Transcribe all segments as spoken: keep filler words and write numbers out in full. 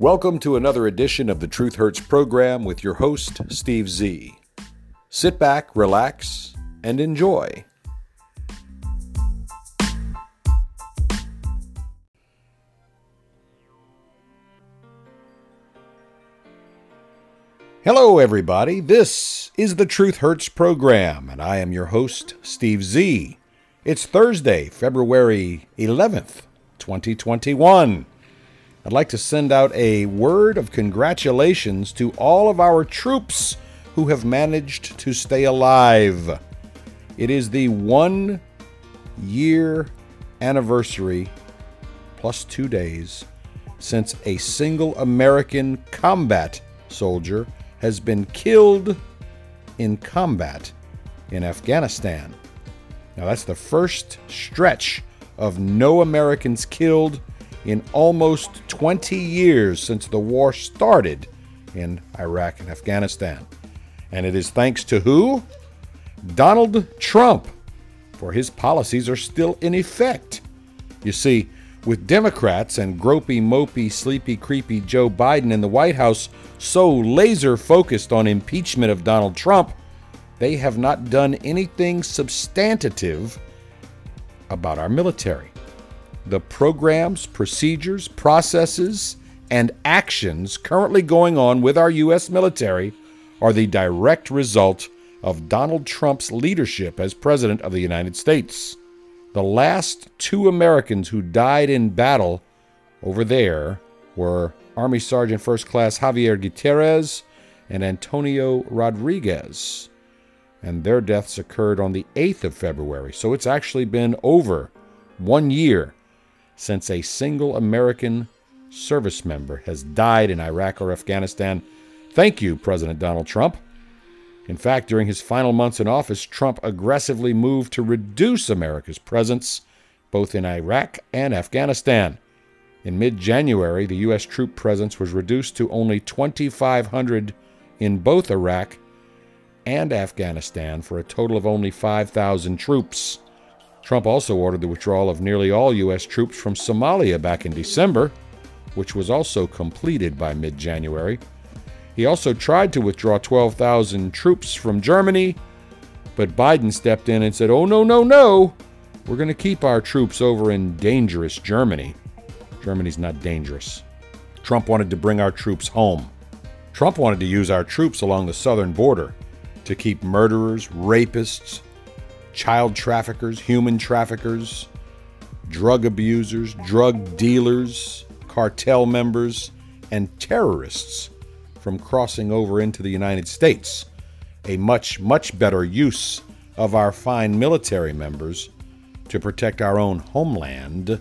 Welcome to another edition of the Truth Hurts program with your host, Steve Z. Sit back, relax, and enjoy. Hello, everybody. This is the Truth Hurts program, and I am your host, Steve Z. It's Thursday, February eleventh, twenty twenty-one. I'd like to send out a word of congratulations to all of our troops who have managed to stay alive. It is the one-year anniversary, plus two days, since a single American combat soldier has been killed in combat in Afghanistan. Now, that's the first stretch of no Americans killed in almost twenty years since the war started in Iraq and Afghanistan. And it is thanks to who? Donald Trump, for his policies are still in effect. You see, with Democrats and gropey, mopey, sleepy, creepy Joe Biden in the White House so laser-focused on impeachment of Donald Trump, they have not done anything substantive about our military. The programs, procedures, processes, and actions currently going on with our U S military are the direct result of Donald Trump's leadership as President of the United States. The last two Americans who died in battle over there were Army Sergeant First Class Javier Gutierrez and Antonio Rodriguez, and their deaths occurred on the eighth of February, so it's actually been over one year since a single American service member has died in Iraq or Afghanistan. Thank you, President Donald Trump. In fact, during his final months in office, Trump aggressively moved to reduce America's presence both in Iraq and Afghanistan. In mid-January, the U S troop presence was reduced to only twenty-five hundred in both Iraq and Afghanistan for a total of only five thousand troops. Trump also ordered the withdrawal of nearly all U S troops from Somalia back in December, which was also completed by mid-January. He also tried to withdraw twelve thousand troops from Germany, but Biden stepped in and said, oh, no, no, no, we're going to keep our troops over in dangerous Germany. Germany's not dangerous. Trump wanted to bring our troops home. Trump wanted to use our troops along the southern border to keep murderers, rapists, child traffickers, human traffickers, drug abusers, drug dealers, cartel members, and terrorists from crossing over into the United States. A much, much better use of our fine military members to protect our own homeland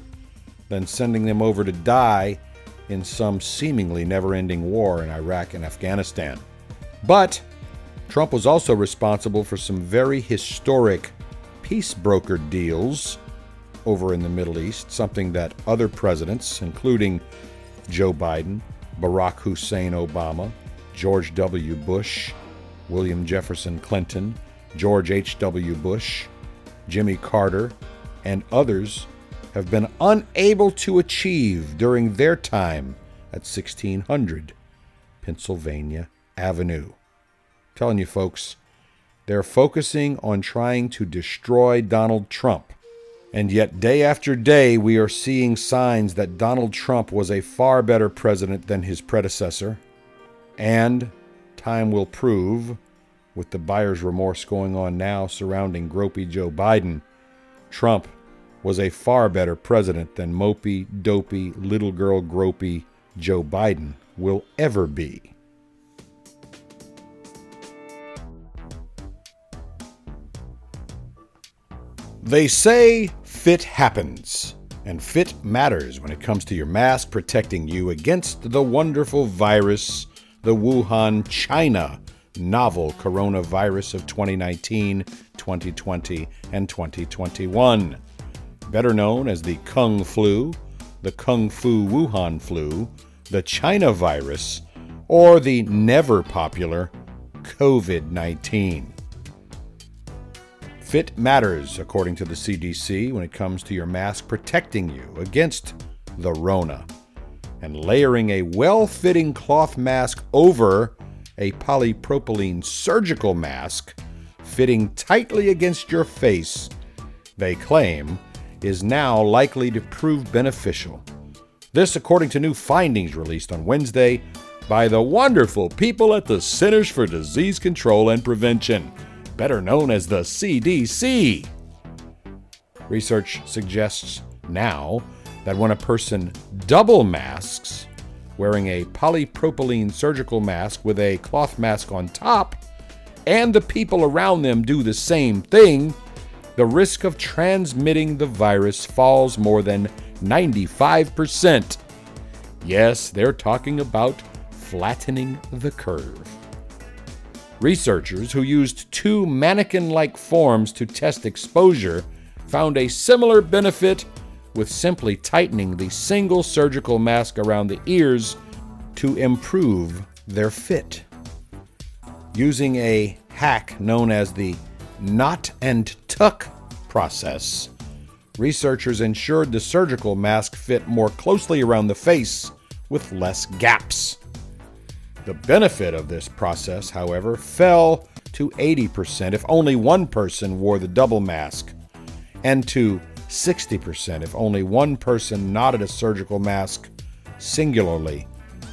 than sending them over to die in some seemingly never-ending war in Iraq and Afghanistan. But Trump was also responsible for some very historic peace broker deals over in the Middle East, something that other presidents, including Joe Biden, Barack Hussein Obama, George W. Bush, William Jefferson Clinton, George H W. Bush, Jimmy Carter, and others have been unable to achieve during their time at sixteen hundred Pennsylvania Avenue. I'm telling you, folks, they're focusing on trying to destroy Donald Trump. And yet, day after day, we are seeing signs that Donald Trump was a far better president than his predecessor. And time will prove, with the buyer's remorse going on now surrounding gropey Joe Biden, Trump was a far better president than mopey, dopey, little girl gropey Joe Biden will ever be. They say fit happens, and fit matters when it comes to your mask protecting you against the wonderful virus, the Wuhan, China novel coronavirus of twenty nineteen, twenty twenty, and twenty twenty-one. Better known as the Kung Flu, the Kung Fu Wuhan Flu, the China virus, or the never popular COVID nineteen. Fit matters, according to the C D C, when it comes to your mask protecting you against the Rona. and layering a well-fitting cloth mask over a polypropylene surgical mask fitting tightly against your face, they claim, is now likely to prove beneficial. This according to new findings released on Wednesday by the wonderful people at the Centers for Disease Control and Prevention, better known as the C D C. Research suggests now that when a person double masks, wearing a polypropylene surgical mask with a cloth mask on top, and the people around them do the same thing, the risk of transmitting the virus falls more than ninety-five percent. Yes, they're talking about flattening the curve. Researchers who used two mannequin-like forms to test exposure found a similar benefit with simply tightening the single surgical mask around the ears to improve their fit. Using a hack known as the knot and tuck process, researchers ensured the surgical mask fit more closely around the face with less gaps. The benefit of this process, however, fell to eighty percent if only one person wore the double mask, and to sixty percent if only one person knotted a surgical mask singularly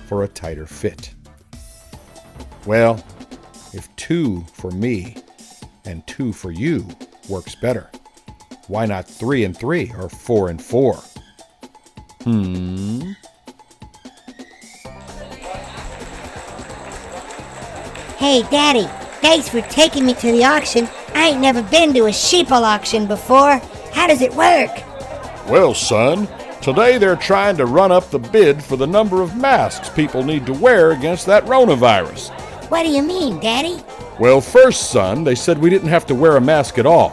for a tighter fit. Well, if two for me and two for you works better, why not three and three or four and four? Hmm. Hey, Daddy, thanks for taking me to the auction. I ain't never been to a sheeple auction before. How does it work? Well, son, today they're trying to run up the bid for the number of masks people need to wear against that coronavirus. What do you mean, Daddy? Well, first, son, they said we didn't have to wear a mask at all.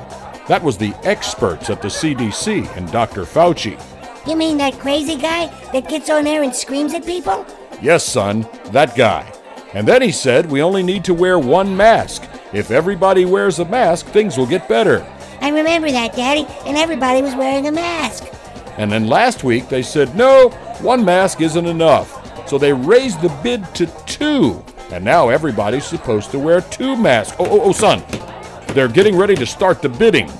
That was the experts at the C D C and Doctor Fauci. You mean that crazy guy that gets on air and screams at people? Yes, son, that guy. And then he said we only need to wear one mask. If everybody wears a mask, things will get better. I remember that, Daddy, and everybody was wearing a mask. And then last week they said, no, one mask isn't enough. So they raised the bid to two, and now everybody's supposed to wear two masks. Oh, oh, oh, son, they're getting ready to start the bidding.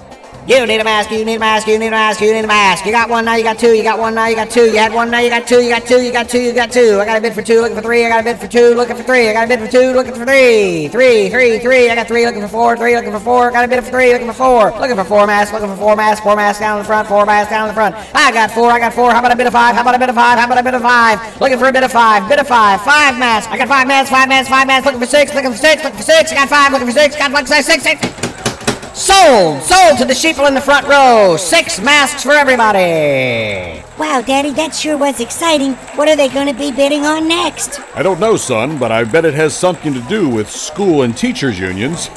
You need a mask, you need a mask, you need a mask, you need a mask. You got one, now you got two, you got one, now you got two. You had one, now you got two, you got two, you got two, you got two. I got a bid for two, looking for three, I got a bid for two, looking for three, I got a bid for two, looking for three. Three, three, three, I got three, looking for four, three, looking for four, I got a bid for three, looking for four. Looking for four masks, looking for four masks, four masks down in the front, four masks down in the front. I got four, I got four, how about a bid of five, how about a bid of five, how about a bid of five? Looking for a bid of five, bid of five, five masks. I got five masks, five masks, five masks, looking for six, looking for six, looking for six, I got five, looking for six, got one, six, six, six. Sold! Sold to the sheeple in the front row! Six masks for everybody! Wow, Daddy, that sure was exciting. What are they going to be bidding on next? I don't know, son, but I bet it has something to do with school and teachers' unions.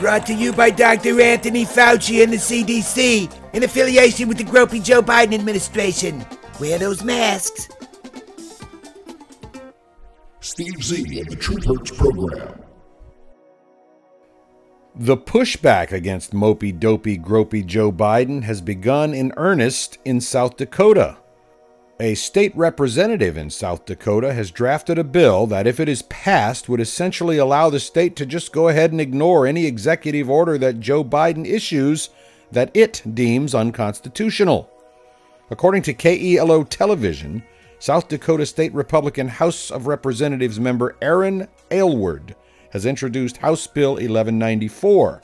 Brought to you by Doctor Anthony Fauci and the C D C in affiliation with the gropey Joe Biden administration. Wear those masks. Steve Z and the Truth Hurts program. The pushback against mopey, dopey, gropey Joe Biden has begun in earnest in South Dakota. A state representative in South Dakota has drafted a bill that, if it is passed, would essentially allow the state to just go ahead and ignore any executive order that Joe Biden issues that it deems unconstitutional. According to KELO Television, South Dakota State Republican House of Representatives member Aaron Aylward has introduced House Bill eleven ninety-four.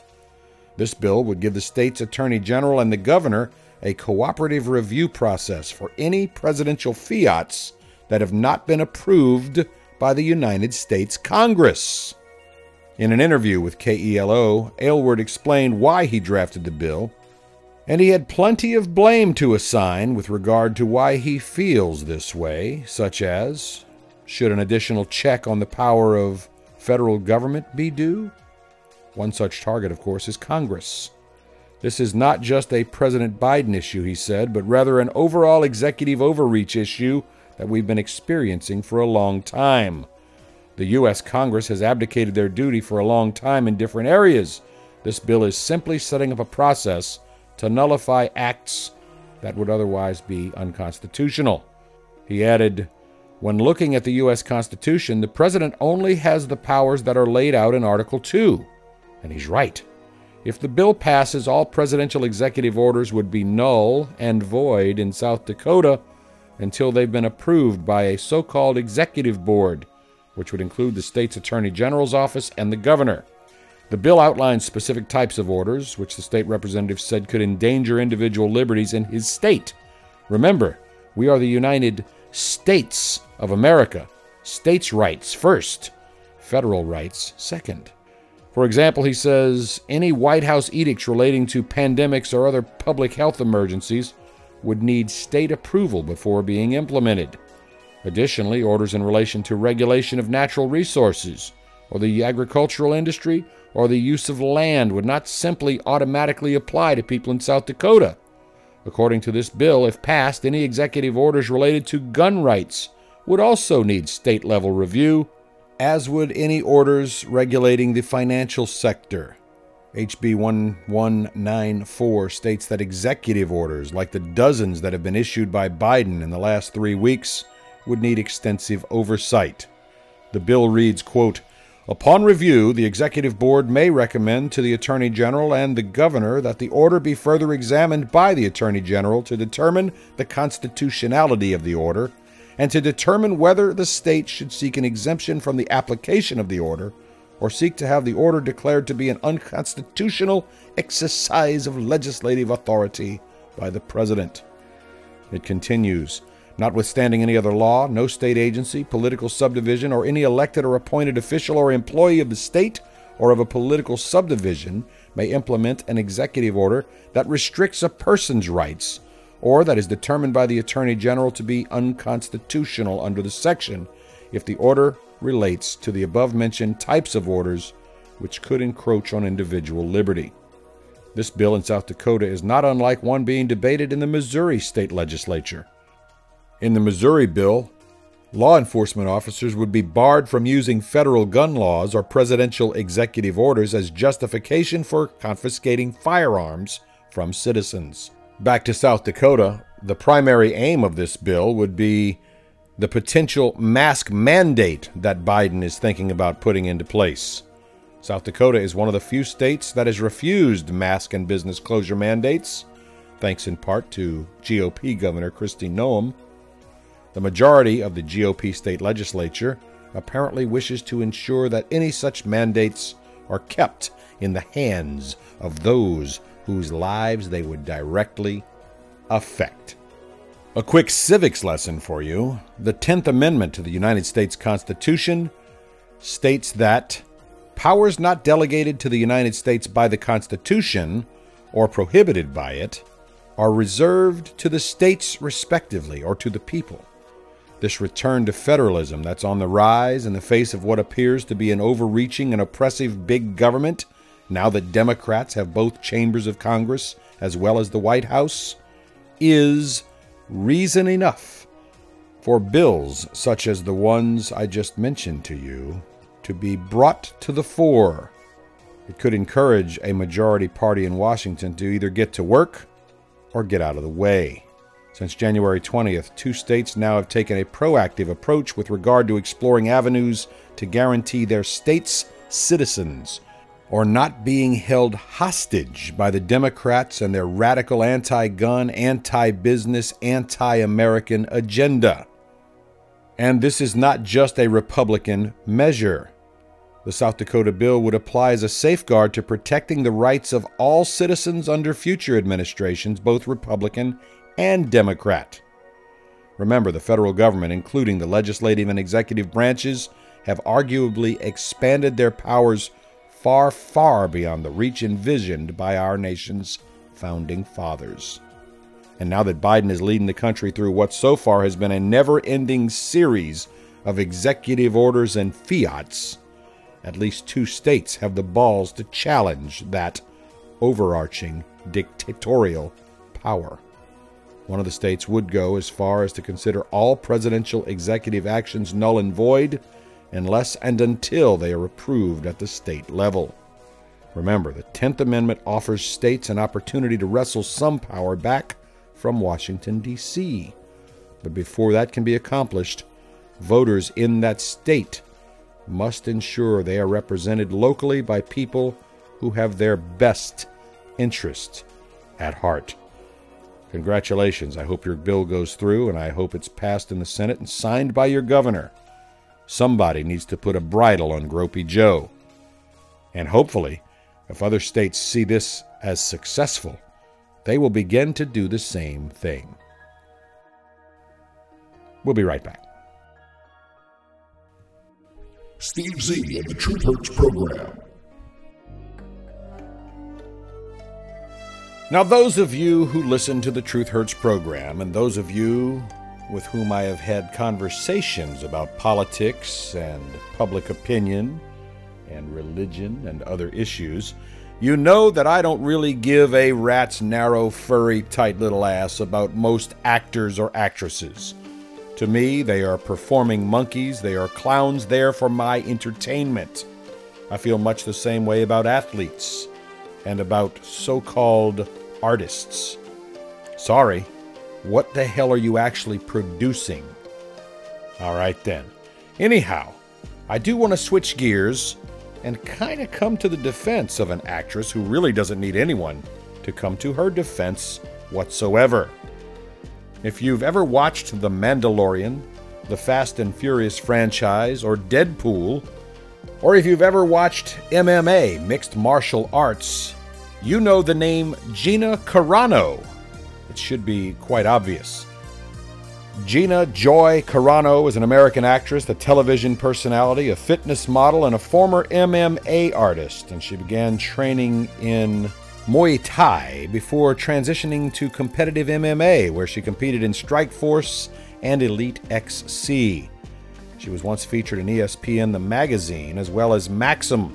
This bill would give the state's attorney general and the governor a cooperative review process for any presidential fiats that have not been approved by the United States Congress. In an interview with KELO, Aylward explained why he drafted the bill, and he had plenty of blame to assign with regard to why he feels this way, such as, should an additional check on the power of federal government be due? One such target, of course, is Congress. This is not just a President Biden issue, he said, but rather an overall executive overreach issue that we've been experiencing for a long time. The U S Congress has abdicated their duty for a long time in different areas. This bill is simply setting up a process to nullify acts that would otherwise be unconstitutional. He added, when looking at the U S Constitution, the president only has the powers that are laid out in Article two. And he's right. If the bill passes, all presidential executive orders would be null and void in South Dakota until they've been approved by a so-called executive board, which would include the state's attorney general's office and the governor. The bill outlines specific types of orders, which the state representative said could endanger individual liberties in his state. Remember, we are the United States of America. States' rights first, federal rights second. For example, he says, any White House edicts relating to pandemics or other public health emergencies would need state approval before being implemented. Additionally, orders in relation to regulation of natural resources or the agricultural industry or the use of land would not simply automatically apply to people in South Dakota. According to this bill, if passed, any executive orders related to gun rights would also need state-level review, as would any orders regulating the financial sector. H B one one nine four states that executive orders, like the dozens that have been issued by Biden in the last three weeks, would need extensive oversight. The bill reads, quote, upon review, the executive board may recommend to the attorney general and the governor that the order be further examined by the attorney general to determine the constitutionality of the order and to determine whether the state should seek an exemption from the application of the order or seek to have the order declared to be an unconstitutional exercise of legislative authority by the president. It continues, notwithstanding any other law, no state agency, political subdivision, or any elected or appointed official or employee of the state or of a political subdivision may implement an executive order that restricts a person's rights or that is determined by the attorney general to be unconstitutional under the section if the order relates to the above-mentioned types of orders which could encroach on individual liberty. This bill in South Dakota is not unlike one being debated in the Missouri state legislature. In the Missouri bill, law enforcement officers would be barred from using federal gun laws or presidential executive orders as justification for confiscating firearms from citizens. Back to South Dakota, the primary aim of this bill would be the potential mask mandate that Biden is thinking about putting into place. South Dakota is one of the few states that has refused mask and business closure mandates, thanks in part to G O P Governor Kristi Noem. The majority of the G O P state legislature apparently wishes to ensure that any such mandates are kept in the hands of those whose lives they would directly affect. A quick civics lesson for you. The tenth Amendment to the United States Constitution states that powers not delegated to the United States by the Constitution or prohibited by it are reserved to the states respectively or to the people. This return to federalism that's on the rise in the face of what appears to be an overreaching and oppressive big government, now that Democrats have both chambers of Congress as well as the White House, is reason enough for bills such as the ones I just mentioned to you to be brought to the fore. It could encourage a majority party in Washington to either get to work or get out of the way. Since January twentieth, two states now have taken a proactive approach with regard to exploring avenues to guarantee their state's citizens are not being held hostage by the Democrats and their radical anti-gun, anti-business, anti-American agenda. And this is not just a Republican measure. The South Dakota bill would apply as a safeguard to protecting the rights of all citizens under future administrations, both Republican and Democrat. Remember, the federal government, including the legislative and executive branches, have arguably expanded their powers far, far beyond the reach envisioned by our nation's founding fathers. And now that Biden is leading the country through what so far has been a never-ending series of executive orders and fiats, at least two states have the balls to challenge that overarching dictatorial power. One of the states would go as far as to consider all presidential executive actions null and void unless and until they are approved at the state level. Remember, the tenth Amendment offers states an opportunity to wrestle some power back from Washington, D C But before that can be accomplished, voters in that state must ensure they are represented locally by people who have their best interests at heart. Congratulations. I hope your bill goes through, and I hope it's passed in the Senate and signed by your governor. Somebody needs to put a bridle on Gropey Joe. And hopefully, if other states see this as successful, they will begin to do the same thing. We'll be right back. Steve Z and the Truth Hurts program. Now, those of you who listen to the Truth Hurts program, and those of you with whom I have had conversations about politics and public opinion and religion and other issues, you know that I don't really give a rat's narrow, furry, tight little ass about most actors or actresses. To me, they are performing monkeys, they are clowns there for my entertainment. I feel much the same way about athletes and about so-called artists. Sorry, what the hell are you actually producing? All right then. Anyhow, I do want to switch gears and kind of come to the defense of an actress who really doesn't need anyone to come to her defense whatsoever. If you've ever watched The Mandalorian, the Fast and Furious franchise, or Deadpool, or if you've ever watched M M A, Mixed Martial Arts, you know the name Gina Carano. It should be quite obvious. Gina Joy Carano is an American actress, a television personality, a fitness model, and a former M M A artist, and she began training in Muay Thai before transitioning to competitive M M A, where she competed in Strike Force and Elite X C. She was once featured in E S P N The Magazine as well as Maxim.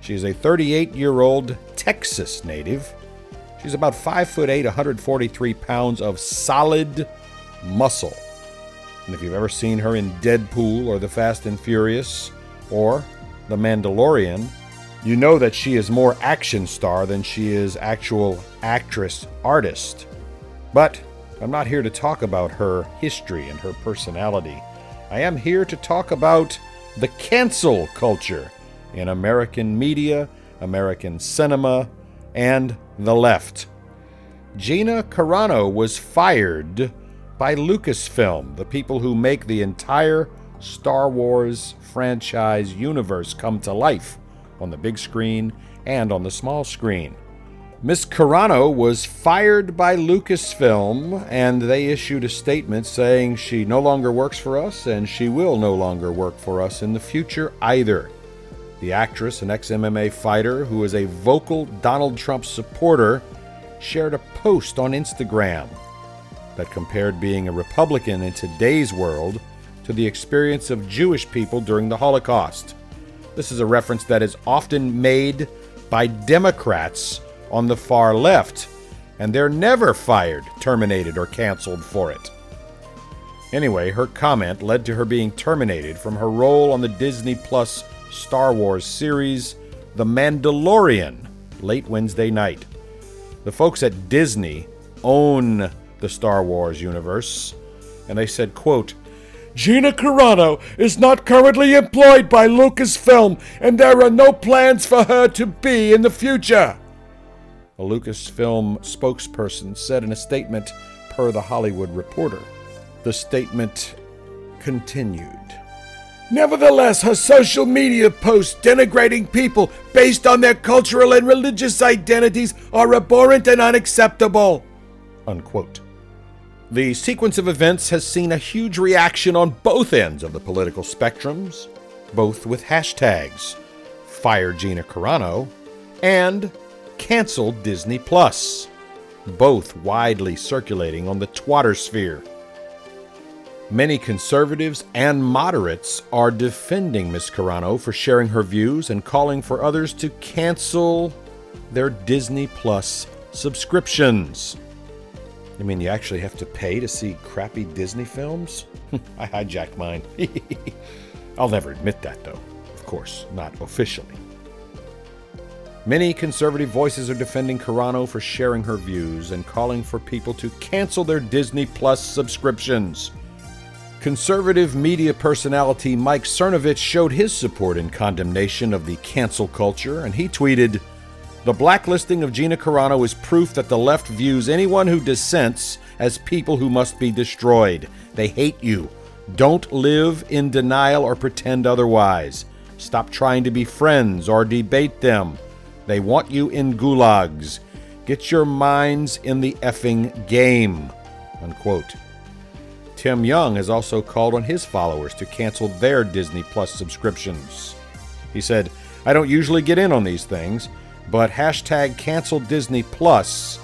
She is a thirty-eight-year-old Texas native. She's about five foot eight, one hundred forty-three pounds of solid muscle. And if you've ever seen her in Deadpool or The Fast and Furious or The Mandalorian, you know that she is more action star than she is actual actress artist. But I'm not here to talk about her history and her personality. I am here to talk about the cancel culture in American media, American cinema, and the left. Gina Carano was fired by Lucasfilm, the people who make the entire Star Wars franchise universe come to life on the big screen and on the small screen. Miss Carano was fired by Lucasfilm, and they issued a statement saying she no longer works for us, and she will no longer work for us in the future either. The actress, an ex-M M A fighter who is a vocal Donald Trump supporter, shared a post on Instagram that compared being a Republican in today's world to the experience of Jewish people during the Holocaust. This is a reference that is often made by Democrats on the far left, and they're never fired, terminated, or canceled for it. Anyway, her comment led to her being terminated from her role on the Disney Plus Star Wars series, The Mandalorian, late Wednesday night. The folks at Disney own the Star Wars universe, and they said, quote, "Gina Carano is not currently employed by Lucasfilm, and there are no plans for her to be in the future." A Lucasfilm spokesperson said in a statement per The Hollywood Reporter. The statement continued. "Nevertheless, her social media posts denigrating people based on their cultural and religious identities are abhorrent and unacceptable." Unquote. The sequence of events has seen a huge reaction on both ends of the political spectrums, both with hashtags Fire Gina Carano and Cancel Disney Plus, both widely circulating on the twatter sphere. Many conservatives and moderates are defending Miss Carano for sharing her views and calling for others to cancel their Disney Plus subscriptions. I mean, you actually have to pay to see crappy Disney films? I hijacked mine. I'll never admit that, though. Of course, not officially. Many conservative voices are defending Carano for sharing her views and calling for people to cancel their Disney Plus subscriptions. Conservative media personality Mike Cernovich showed his support and condemnation of the cancel culture, and he tweeted, "The blacklisting of Gina Carano is proof that the left views anyone who dissents as people who must be destroyed. They hate you. Don't live in denial or pretend otherwise. Stop trying to be friends or debate them. They want you in gulags. Get your minds in the effing game." Unquote. Tim Young has also called on his followers to cancel their Disney Plus subscriptions. He said, "I don't usually get in on these things, but hashtag cancel Disney Plus.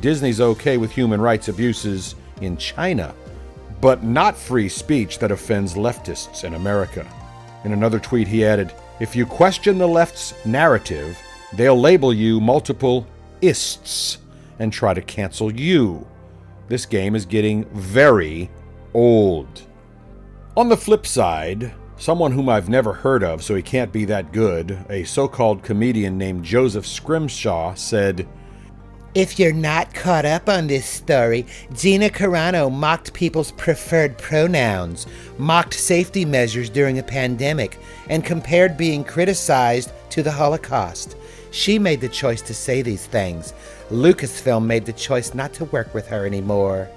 Disney's okay with human rights abuses in China, but not free speech that offends leftists in America." In another tweet, he added, "If you question the left's narrative, they'll label you multiple ists and try to cancel you. This game is getting very old." On the flip side, someone whom I've never heard of, so he can't be that good, a so-called comedian named Joseph Scrimshaw said, "If you're not caught up on this story, Gina Carano mocked people's preferred pronouns, mocked safety measures during a pandemic, and compared being criticized to the Holocaust. She made the choice to say these things. Lucasfilm made the choice not to work with her anymore."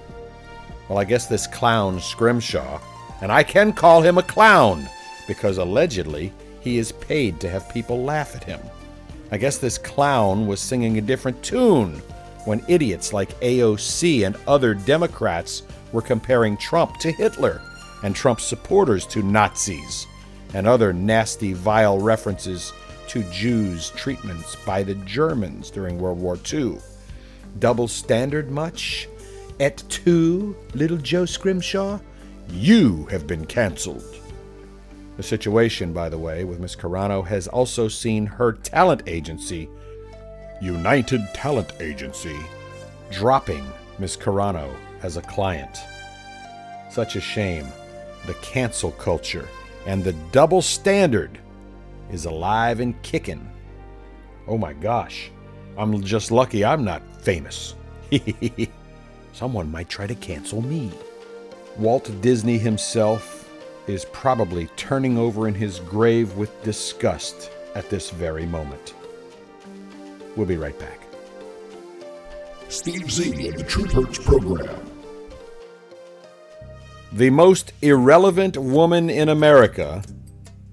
Well, I guess this clown Scrimshaw, and I can call him a clown because allegedly he is paid to have people laugh at him. I guess this clown was singing a different tune when idiots like A O C and other Democrats were comparing Trump to Hitler and Trump's supporters to Nazis and other nasty, vile references to Jews' treatments by the Germans during World War Two. Double standard much? Et tu, little Joe Scrimshaw? You have been canceled. The situation, by the way, with Miss Carano has also seen her talent agency, United Talent Agency, dropping Miss Carano as a client. Such a shame. The cancel culture and the double standard is alive and kicking. Oh my gosh, I'm just lucky I'm not famous. Someone might try to cancel me. Walt Disney himself is probably turning over in his grave with disgust at this very moment. We'll be right back. Steve Z of the Truth Hurts program. The most irrelevant woman in America,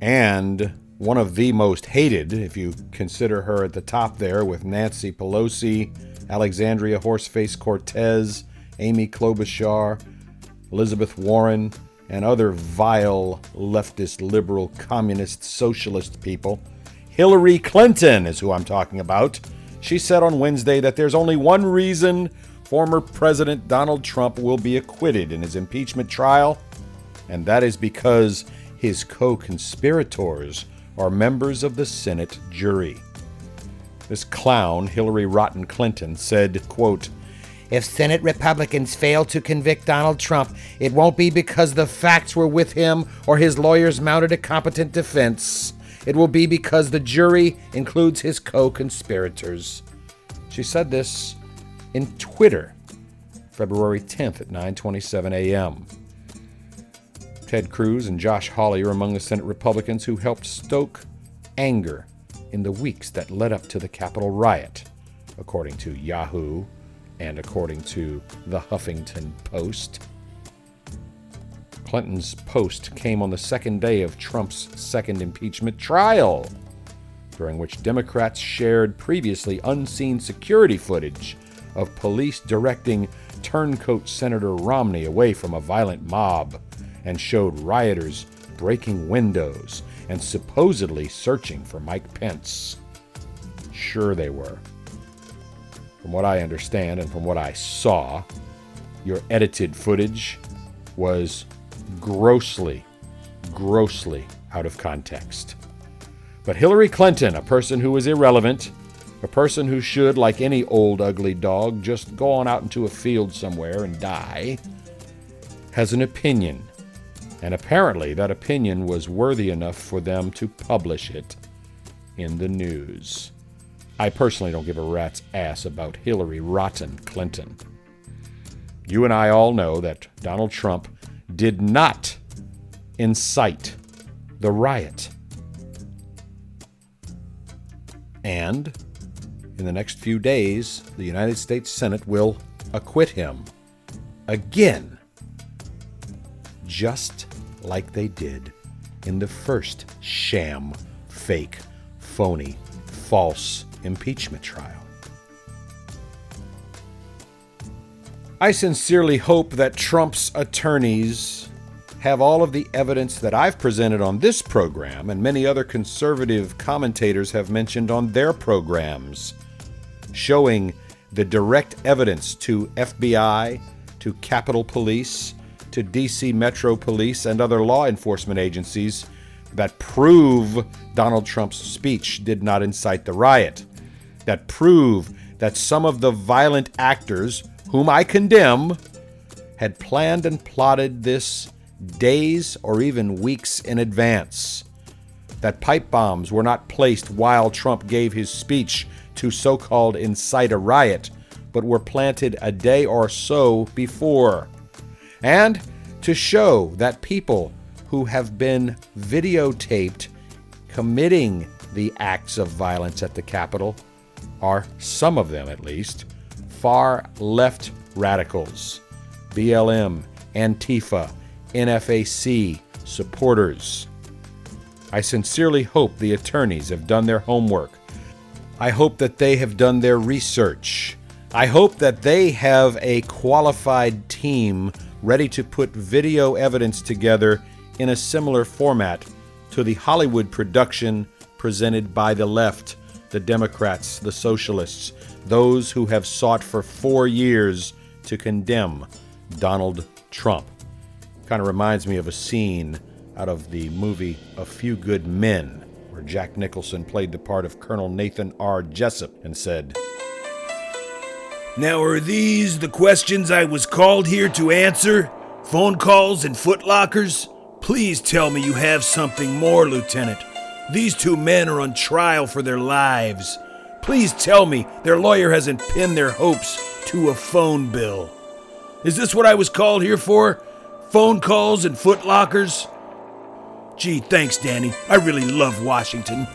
and one of the most hated, if you consider her at the top there with Nancy Pelosi, Alexandria Horseface Cortez, Amy Klobuchar, Elizabeth Warren, and other vile leftist, liberal, communist, socialist people. Hillary Clinton is who I'm talking about. She said on Wednesday that there's only one reason former President Donald Trump will be acquitted in his impeachment trial, and that is because his co-conspirators are members of the Senate jury. This clown, Hillary Rotten Clinton, said, quote, "If Senate Republicans fail to convict Donald Trump, it won't be because the facts were with him or his lawyers mounted a competent defense. It will be because the jury includes his co-conspirators." She said this in Twitter, February tenth at nine twenty-seven a m Ted Cruz and Josh Hawley are among the Senate Republicans who helped stoke anger in the weeks that led up to the Capitol riot, according to Yahoo and according to the Huffington Post. Clinton's post came on the second day of Trump's second impeachment trial, during which Democrats shared previously unseen security footage of police directing turncoat Senator Romney away from a violent mob, and showed rioters breaking windows and supposedly searching for Mike Pence. Sure they were. From what I understand and from what I saw, your edited footage was grossly, grossly out of context. But Hillary Clinton, a person who is irrelevant, a person who should, like any old ugly dog, just go on out into a field somewhere and die, has an opinion. And apparently that opinion was worthy enough for them to publish it in the news. I personally don't give a rat's ass about Hillary Rotten Clinton. You and I all know that Donald Trump did not incite the riot. And in the next few days, the United States Senate will acquit him again, just like they did in the first sham, fake, phony, false impeachment trial. I sincerely hope that Trump's attorneys have all of the evidence that I've presented on this program and many other conservative commentators have mentioned on their programs, showing the direct evidence to F B I, to Capitol Police, to D C Metro Police, and other law enforcement agencies that prove Donald Trump's speech did not incite the riot, that prove that some of the violent actors, whom I condemn, had planned and plotted this days or even weeks in advance, that pipe bombs were not placed while Trump gave his speech to so-called incite a riot, but were planted a day or so before, and to show that people who have been videotaped committing the acts of violence at the Capitol are, some of them at least, far left radicals, B L M, Antifa, N F A C supporters. I sincerely hope the attorneys have done their homework. I hope that they have done their research. I hope that they have a qualified team ready to put video evidence together in a similar format to the Hollywood production presented by the left, the Democrats, the socialists, those who have sought for four years to condemn Donald Trump. Kind of reminds me of a scene out of the movie A Few Good Men, where Jack Nicholson played the part of Colonel Nathan R. Jessup and said, "Now are these the questions I was called here to answer? Phone calls and footlockers? Please tell me you have something more, Lieutenant. These two men are on trial for their lives. Please tell me their lawyer hasn't pinned their hopes to a phone bill. Is this what I was called here for? Phone calls and footlockers? Gee, thanks, Danny. I really love Washington."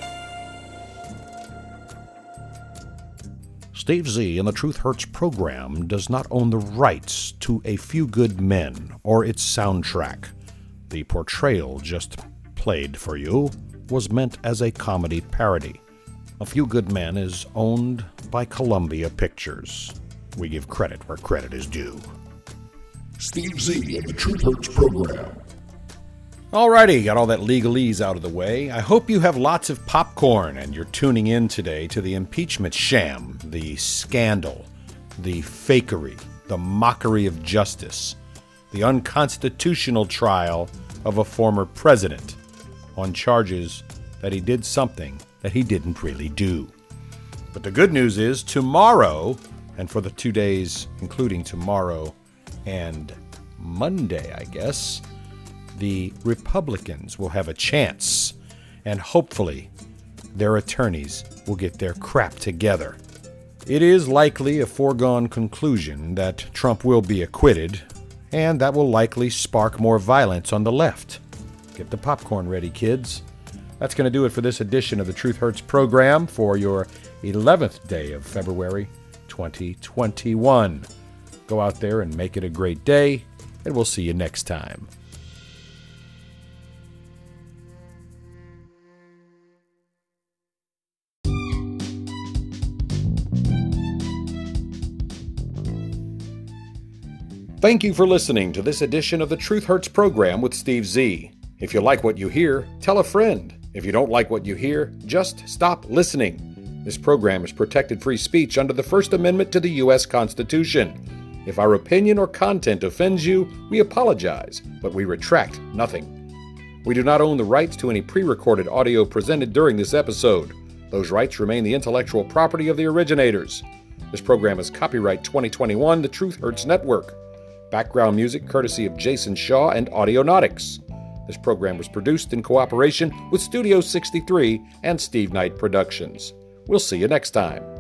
Steve Z and the Truth Hurts program does not own the rights to A Few Good Men or its soundtrack. The portrayal just played for you was meant as a comedy parody. A Few Good Men is owned by Columbia Pictures. We give credit where credit is due. Steve Z and the Truth Hurts program. Alrighty, got all that legalese out of the way. I hope you have lots of popcorn and you're tuning in today to the impeachment sham, the scandal, the fakery, the mockery of justice, the unconstitutional trial of a former president on charges that he did something that he didn't really do. But the good news is tomorrow, and for the two days including tomorrow, and Monday, I guess, the Republicans will have a chance, and hopefully their attorneys will get their crap together. It is likely a foregone conclusion that Trump will be acquitted, and that will likely spark more violence on the left. Get the popcorn ready, kids. That's going to do it for this edition of the Truth Hurts program for your eleventh day of February, twenty twenty-one. Go out there and make it a great day, and we'll see you next time. Thank you for listening to this edition of the Truth Hurts program with Steve Z. If you like what you hear, tell a friend. If you don't like what you hear, just stop listening. This program is protected free speech under the First Amendment to the U S Constitution. If our opinion or content offends you, we apologize, but we retract nothing. We do not own the rights to any pre-recorded audio presented during this episode. Those rights remain the intellectual property of the originators. This program is copyright twenty twenty-one, the Truth Hurts Network. Background music courtesy of Jason Shaw and Audionautics. This program was produced in cooperation with Studio sixty-three and Steve Knight Productions. We'll see you next time.